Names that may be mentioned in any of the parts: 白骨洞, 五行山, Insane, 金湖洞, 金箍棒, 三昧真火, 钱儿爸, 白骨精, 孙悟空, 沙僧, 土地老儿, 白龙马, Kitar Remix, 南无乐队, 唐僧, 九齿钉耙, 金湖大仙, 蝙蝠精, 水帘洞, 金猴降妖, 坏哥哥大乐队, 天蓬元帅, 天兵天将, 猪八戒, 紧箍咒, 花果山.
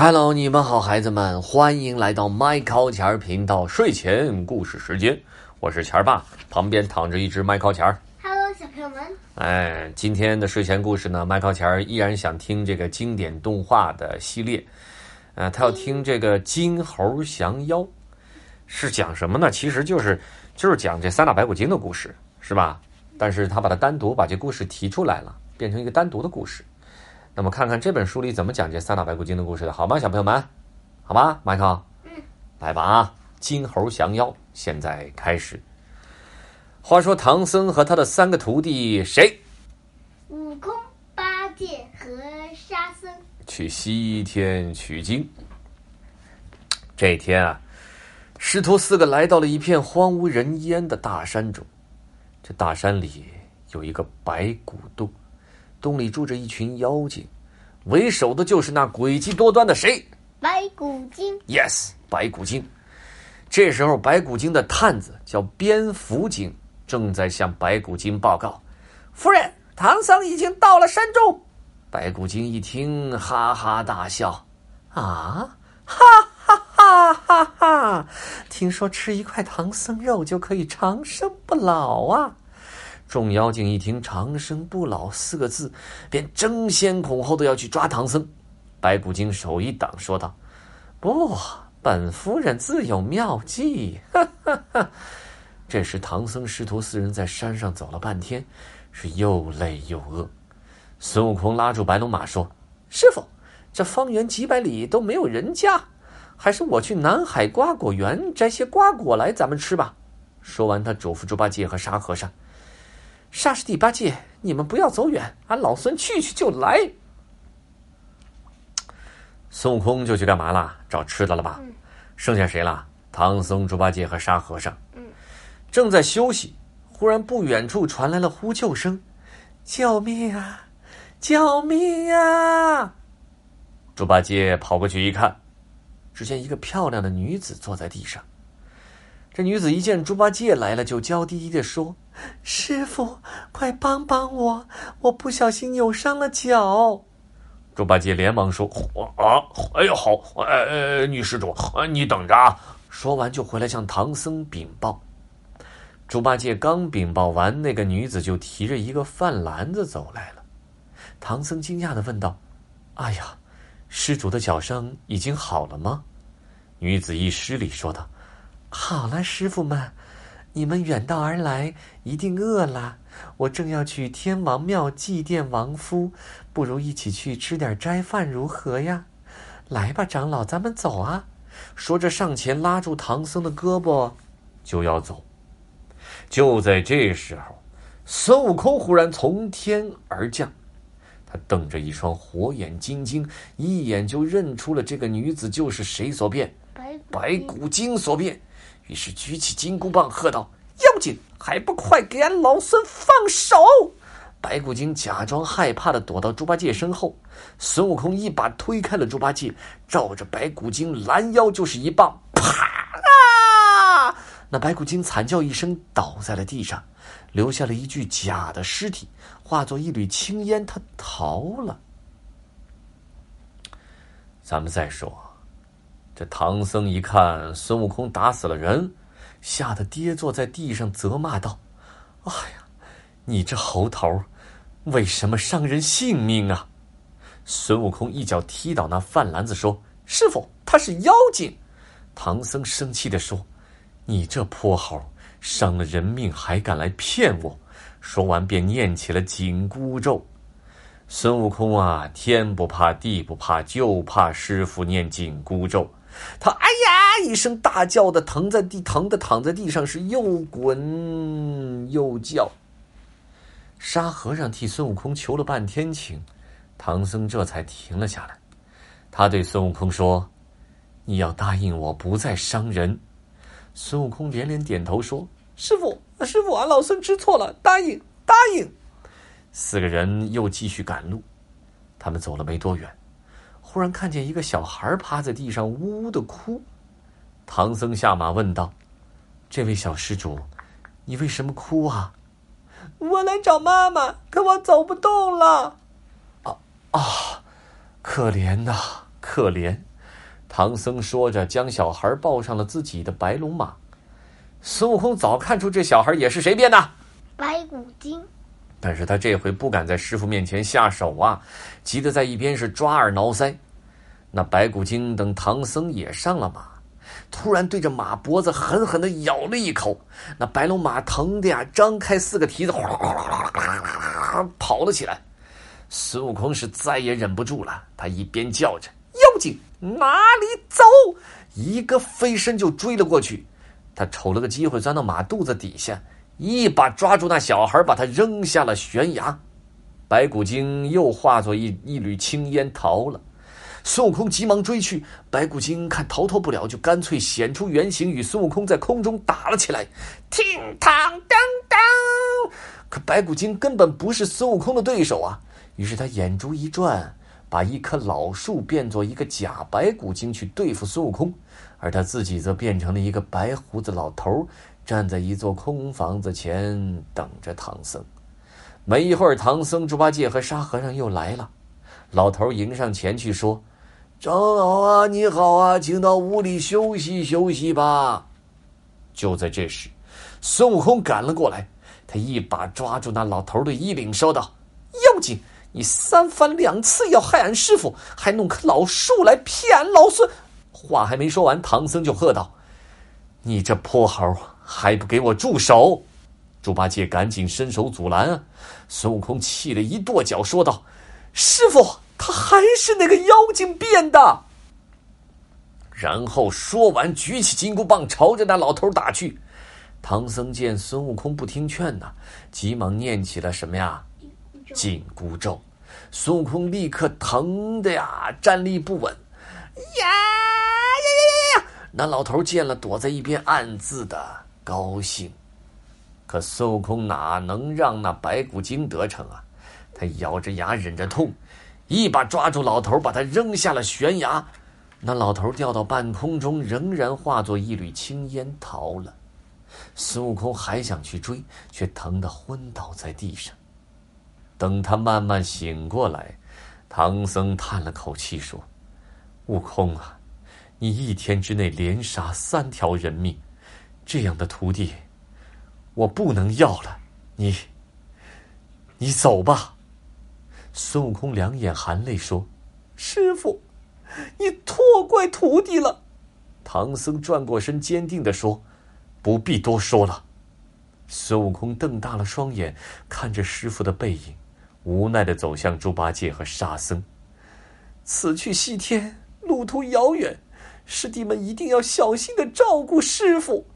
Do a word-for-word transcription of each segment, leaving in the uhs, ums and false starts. Hello， 你们好，孩子们，欢迎来到麦考钱儿频道睡前故事时间。我是钱儿爸，旁边躺着一只麦考钱儿。Hello， 小朋友们。哎，今天的睡前故事呢，麦考钱儿依然想听这个经典动画的系列。呃，他要听这个《金猴降妖》，是讲什么呢？其实就是就是讲这三打白骨精的故事，是吧？但是他把它单独把这故事提出来了，变成一个单独的故事。那么看看这本书里怎么讲这三打白骨精的故事的，好吗，小朋友们？好吗，麦考？嗯，来吧啊！金猴降妖，现在开始。话说唐僧和他的三个徒弟谁？悟空、八戒和沙僧去西天取经。这天啊，师徒四个来到了一片荒无人烟的大山中。这大山里有一个白骨洞。洞里住着一群妖精，为首的就是那诡计多端的谁？白骨精。 Yes， 白骨精。这时候白骨精的探子叫蝙蝠精，正在向白骨精报告：夫人，唐僧已经到了山中。白骨精一听，哈哈大笑：啊，哈哈哈哈哈！听说吃一块唐僧肉就可以长生不老啊。众妖精一听长生不老四个字，便争先恐后的要去抓唐僧。白骨精手一挡，说道：不，本夫人自有妙计。呵呵呵。这时唐僧师徒四人在山上走了半天，是又累又饿。孙悟空拉住白龙马说：师傅，这方圆几百里都没有人家，还是我去南海瓜果园摘些瓜果来咱们吃吧。说完他嘱咐猪八戒和沙和尚：沙师弟、八戒，你们不要走远，俺老孙去去就来。孙悟空就去干嘛了？找吃的了吧？嗯、剩下谁了？唐僧、猪八戒和沙和尚。嗯、正在休息，忽然不远处传来了呼救声：救命啊！救命啊！猪八戒跑过去一看，只见一个漂亮的女子坐在地上。这女子一见猪八戒来了，就娇滴滴地说：师傅，快帮帮我，我不小心扭伤了脚。猪八戒连忙说：啊，哎呦，好，呃、哎，女施主，你等着啊。说完就回来向唐僧禀报。猪八戒刚禀报完，那个女子就提着一个饭篮子走来了。唐僧惊讶地问道：哎呀，施主的脚伤已经好了吗？女子一施礼说道：好了，师傅们，你们远道而来，一定饿了。我正要去天王庙祭奠亡夫，不如一起去吃点斋饭如何呀？来吧，长老，咱们走啊！说着上前拉住唐僧的胳膊，就要走。就在这时候，孙悟空忽然从天而降，他瞪着一双火眼金睛，一眼就认出了这个女子就是谁所变？白骨精所变。于是举起金箍棒喝道：妖精，还不快给俺老孙放手！白骨精假装害怕地躲到猪八戒身后，孙悟空一把推开了猪八戒，照着白骨精拦腰就是一棒，啪啊！那白骨精惨叫一声倒在了地上，留下了一具假的尸体，化作一缕青烟，他逃了。咱们再说，这唐僧一看孙悟空打死了人，吓得跌坐在地上，责骂道：哎呀，你这猴头，为什么伤人性命啊？孙悟空一脚踢倒那饭篮子说：师傅，他是妖精。唐僧生气地说：你这泼猴，伤了人命还敢来骗我。说完便念起了紧箍咒。孙悟空啊，天不怕地不怕，就怕师傅念紧箍咒。他哎呀一声大叫的疼在地疼的躺在地上，是又滚又叫。沙和尚替孙悟空求了半天情，唐僧这才停了下来。他对孙悟空说：你要答应我不再伤人。孙悟空连连点头说：师傅师傅，俺老孙知错了，答应答应。四个人又继续赶路。他们走了没多远，忽然看见一个小孩趴在地上呜呜的哭。唐僧下马问道：这位小施主，你为什么哭啊？我来找妈妈，可我走不动了。啊啊，可怜呐，可怜。唐僧说着，将小孩抱上了自己的白龙马。孙悟空早看出这小孩也是谁变的，白骨精。但是他这回不敢在师傅面前下手啊，急得在一边是抓耳挠腮。那白骨精等唐僧也上了马，突然对着马脖子狠狠地咬了一口，那白龙马疼的呀，张开四个蹄子，哗啦啦啦啦啦跑了起来。孙悟空是再也忍不住了，他一边叫着妖精哪里走，一个飞身就追了过去。他瞅了个机会，钻到马肚子底下，一把抓住那小孩，把他扔下了悬崖。白骨精又化作一一缕青烟逃了。孙悟空急忙追去，白骨精看逃脱不了，就干脆显出原形，与孙悟空在空中打了起来。听堂当当，可白骨精根本不是孙悟空的对手啊！于是他眼珠一转，把一棵老树变作一个假白骨精去对付孙悟空，而他自己则变成了一个白胡子老头，站在一座空房子前等着唐僧。没一会儿，唐僧、猪八戒和沙和尚又来了。老头迎上前去说：长老啊，你好啊，请到屋里休息休息吧。就在这时，孙悟空赶了过来，他一把抓住那老头的衣领，说道：妖精，你三番两次要害俺师傅，还弄棵老树来骗俺老孙。话还没说完，唐僧就喝道：你这泼猴，还不给我住手！猪八戒赶紧伸手阻拦啊。孙悟空气得一跺脚，说道：师傅，他还是那个妖精变的。然后说完，举起金箍棒朝着那老头打去。唐僧见孙悟空不听劝呢，急忙念起了什么呀？紧箍咒。孙悟空立刻疼的呀，站立不稳。呀呀呀呀呀！那老头见了，躲在一边暗自的高兴。可孙悟空哪能让那白骨精得逞啊？他咬着牙忍着痛，一把抓住老头，把他扔下了悬崖。那老头掉到半空中，仍然化作一缕青烟逃了。孙悟空还想去追，却疼得昏倒在地上。等他慢慢醒过来，唐僧叹了口气说：悟空啊，你一天之内连杀三条人命，这样的徒弟我不能要了，你你走吧。孙悟空两眼含泪说：师父，你错怪徒弟了。唐僧转过身，坚定地说：不必多说了。孙悟空瞪大了双眼，看着师父的背影，无奈地走向猪八戒和沙僧。此去西天，路途遥远，师弟们一定要小心地照顾师父。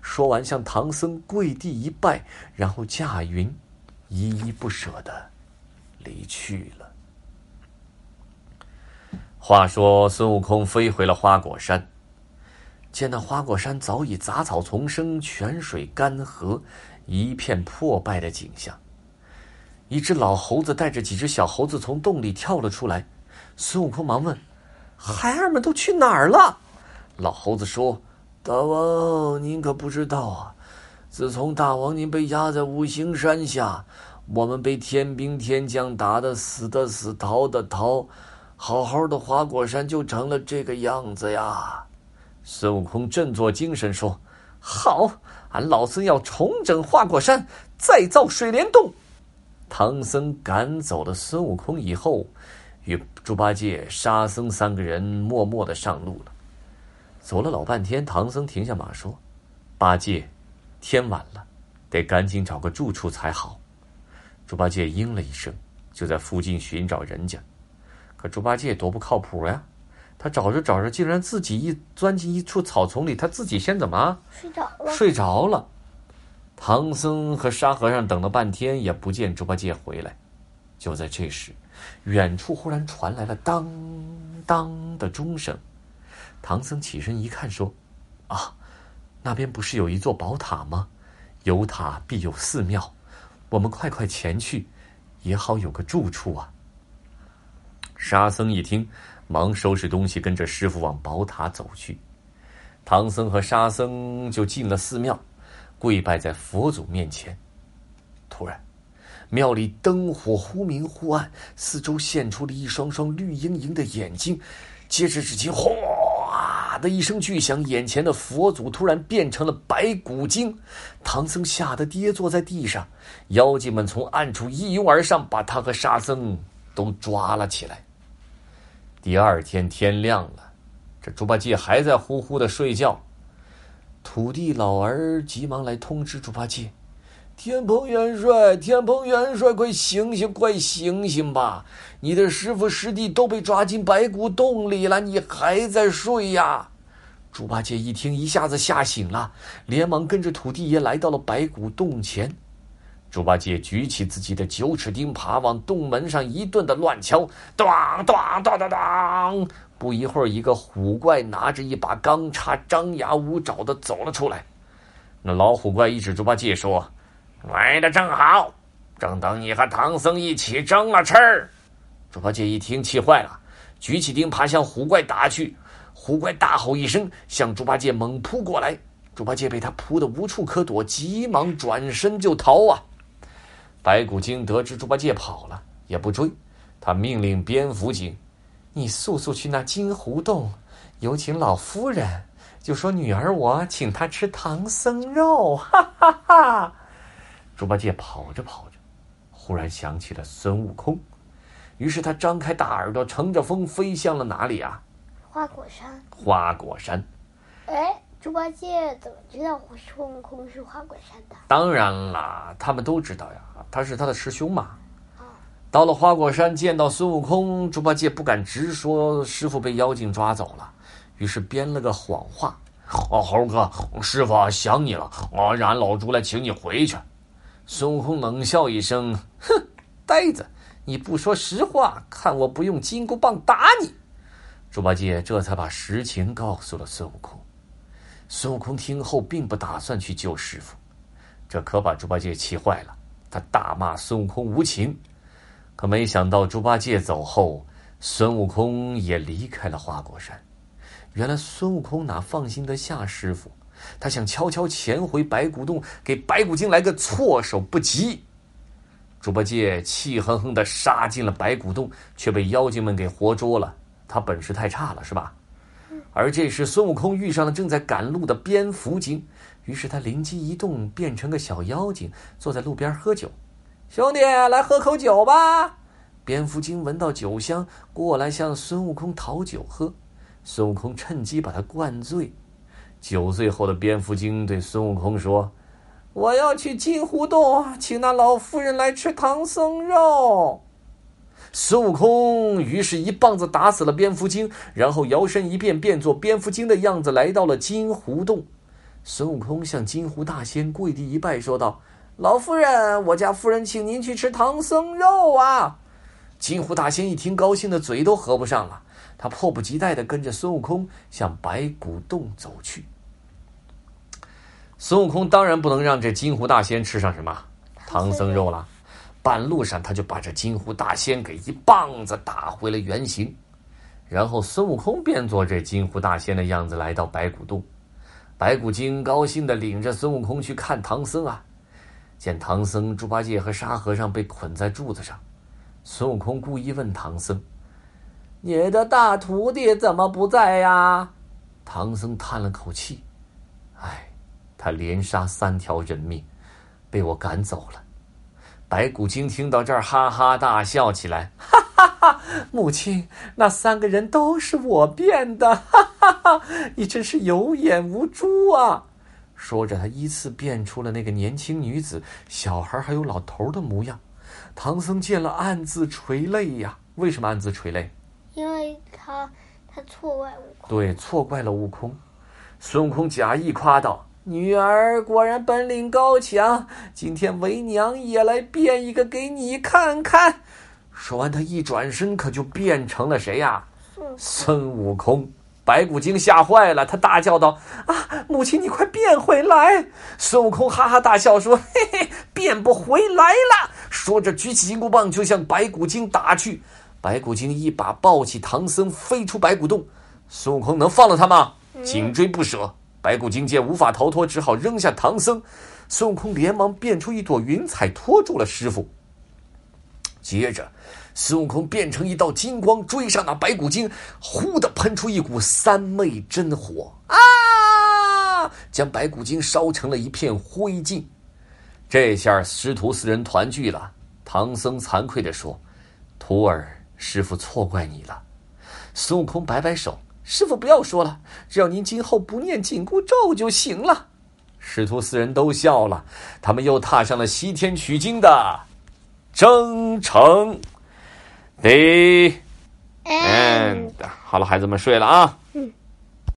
说完，向唐僧跪地一拜，然后驾云依依不舍地离去了。话说孙悟空飞回了花果山，见那花果山早已杂草丛生，泉水干涸，一片破败的景象。一只老猴子带着几只小猴子从洞里跳了出来，孙悟空忙问：孩儿们都去哪儿了？老猴子说：大王，您可不知道啊，自从大王您被压在五行山下，我们被天兵天将打得死的死，逃的逃，好好的花果山就成了这个样子呀。孙悟空振作精神说：好，俺老孙要重整花果山，再造水帘洞。唐僧赶走了孙悟空以后，与猪八戒、沙僧三个人默默地上路了。走了老半天，唐僧停下马说：八戒，天晚了，得赶紧找个住处才好。猪八戒应了一声，就在附近寻找人家。可猪八戒多不靠谱呀，他找着找着，竟然自己一钻进一处草丛里，他自己先怎么睡着了睡着了唐僧和沙和尚等了半天也不见猪八戒回来。就在这时，远处忽然传来了当当的钟声。唐僧起身一看，说：啊，那边不是有一座宝塔吗？有塔必有寺庙，我们快快前去，也好有个住处啊。沙僧一听，忙收拾东西，跟着师傅往宝塔走去。唐僧和沙僧就进了寺庙，跪拜在佛祖面前。突然，庙里灯火忽明忽暗，四周现出了一双双绿莹莹的眼睛，接着只听哗的一声巨响，眼前的佛祖突然变成了白骨精，唐僧吓得跌坐在地上，妖精们从暗处一拥而上，把他和沙僧都抓了起来。第二天天亮了，这猪八戒还在呼呼的睡觉，土地老儿急忙来通知猪八戒：天蓬元帅，天蓬元帅，快醒醒，快醒醒吧！你的师父师弟都被抓进白骨洞里了，你还在睡呀？猪八戒一听，一下子吓醒了，连忙跟着土地爷来到了白骨洞前。猪八戒举起自己的九齿钉耙，往洞门上一顿的乱敲，咚咚咚咚咚！不一会儿，一个虎怪拿着一把钢叉，张牙舞爪的走了出来。那老虎怪一指猪八戒说：来的正好，正等你和唐僧一起蒸了吃。猪八戒一听气坏了，举起钉耙向虎怪打去。虎怪大吼一声，向猪八戒猛扑过来。猪八戒被他扑得无处可躲，急忙转身就逃啊！白骨精得知猪八戒跑了，也不追，他命令蝙蝠精：你速速去那金湖洞，有请老夫人，就说女儿我请她吃唐僧肉，哈哈哈哈。猪八戒跑着跑着，忽然想起了孙悟空，于是他张开大耳朵，乘着风飞向了哪里啊？花果山。花果山。哎，猪八戒怎么知道孙悟空是花果山的？当然啦，他们都知道呀，他是他的师兄嘛。哦、到了花果山，见到孙悟空，猪八戒不敢直说师父被妖精抓走了，于是编了个谎话：哦，猴哥，师父、啊、想你了，啊，让老猪来请你回去。孙悟空冷笑一声，哼，呆子，你不说实话，看我不用金箍棒打你。猪八戒这才把实情告诉了孙悟空。孙悟空听后并不打算去救师父，这可把猪八戒气坏了，他大骂孙悟空无情。可没想到猪八戒走后，孙悟空也离开了花果山。原来孙悟空哪放心得下师父，他想悄悄潜回白骨洞，给白骨精来个措手不及。猪八戒气哼哼地杀进了白骨洞，却被妖精们给活捉了。他本事太差了，是吧？而这时孙悟空遇上了正在赶路的蝙蝠精，于是他灵机一动，变成个小妖精，坐在路边喝酒。兄弟，来喝口酒吧！蝙蝠精闻到酒香，过来向孙悟空讨酒喝。孙悟空趁机把他灌醉。酒醉后的蝙蝠精对孙悟空说：我要去金湖洞，请那老夫人来吃唐僧肉。孙悟空于是一棒子打死了蝙蝠精，然后摇身一变，变作蝙蝠精的样子来到了金湖洞。孙悟空向金湖大仙跪地一拜，说道：老夫人，我家夫人请您去吃唐僧肉啊。金湖大仙一听，高兴的嘴都合不上了，他迫不及待地跟着孙悟空向白骨洞走去。孙悟空当然不能让这金湖大仙吃上什么唐僧肉了，半路上他就把这金湖大仙给一棒子打回了原形。然后孙悟空变作这金湖大仙的样子来到白骨洞。白骨精高兴地领着孙悟空去看唐僧啊，见唐僧、猪八戒和沙和尚被捆在柱子上，孙悟空故意问唐僧：你的大徒弟怎么不在呀？唐僧叹了口气：哎，他连杀三条人命，被我赶走了。白骨精听到这儿，哈哈大笑起来：哈哈哈，母亲，那三个人都是我变的，哈哈哈，你真是有眼无珠啊。说着，他依次变出了那个年轻女子、小孩还有老头的模样。唐僧见了暗自垂泪呀、啊、为什么暗自垂泪？因为他他错怪悟空，对，错怪了悟空。孙悟空假意夸道：女儿果然本领高强，今天为娘也来变一个给你看看。说完，他一转身可就变成了谁呀、啊、孙悟空。白骨精吓坏了，他大叫道：啊，母亲，你快变回来！孙悟空哈哈大笑说：嘿嘿，变不回来了。说着举起金箍棒就向白骨精打去。白骨精一把抱起唐僧，飞出白骨洞。孙悟空能放了他吗？紧追不舍。白骨精见无法逃脱，只好扔下唐僧。孙悟空连忙变出一朵云彩，拖住了师父。接着孙悟空变成一道金光追上那白骨精，忽地喷出一股三昧真火啊，将白骨精烧成了一片灰烬。这下师徒四人团聚了，唐僧惭愧地说：“徒儿，师父错怪你了。”孙悟空摆摆手：“师父不要说了，只要您今后不念紧箍咒就行了。”师徒四人都笑了，他们又踏上了西天取经的征程。The end。好了，孩子们睡了啊。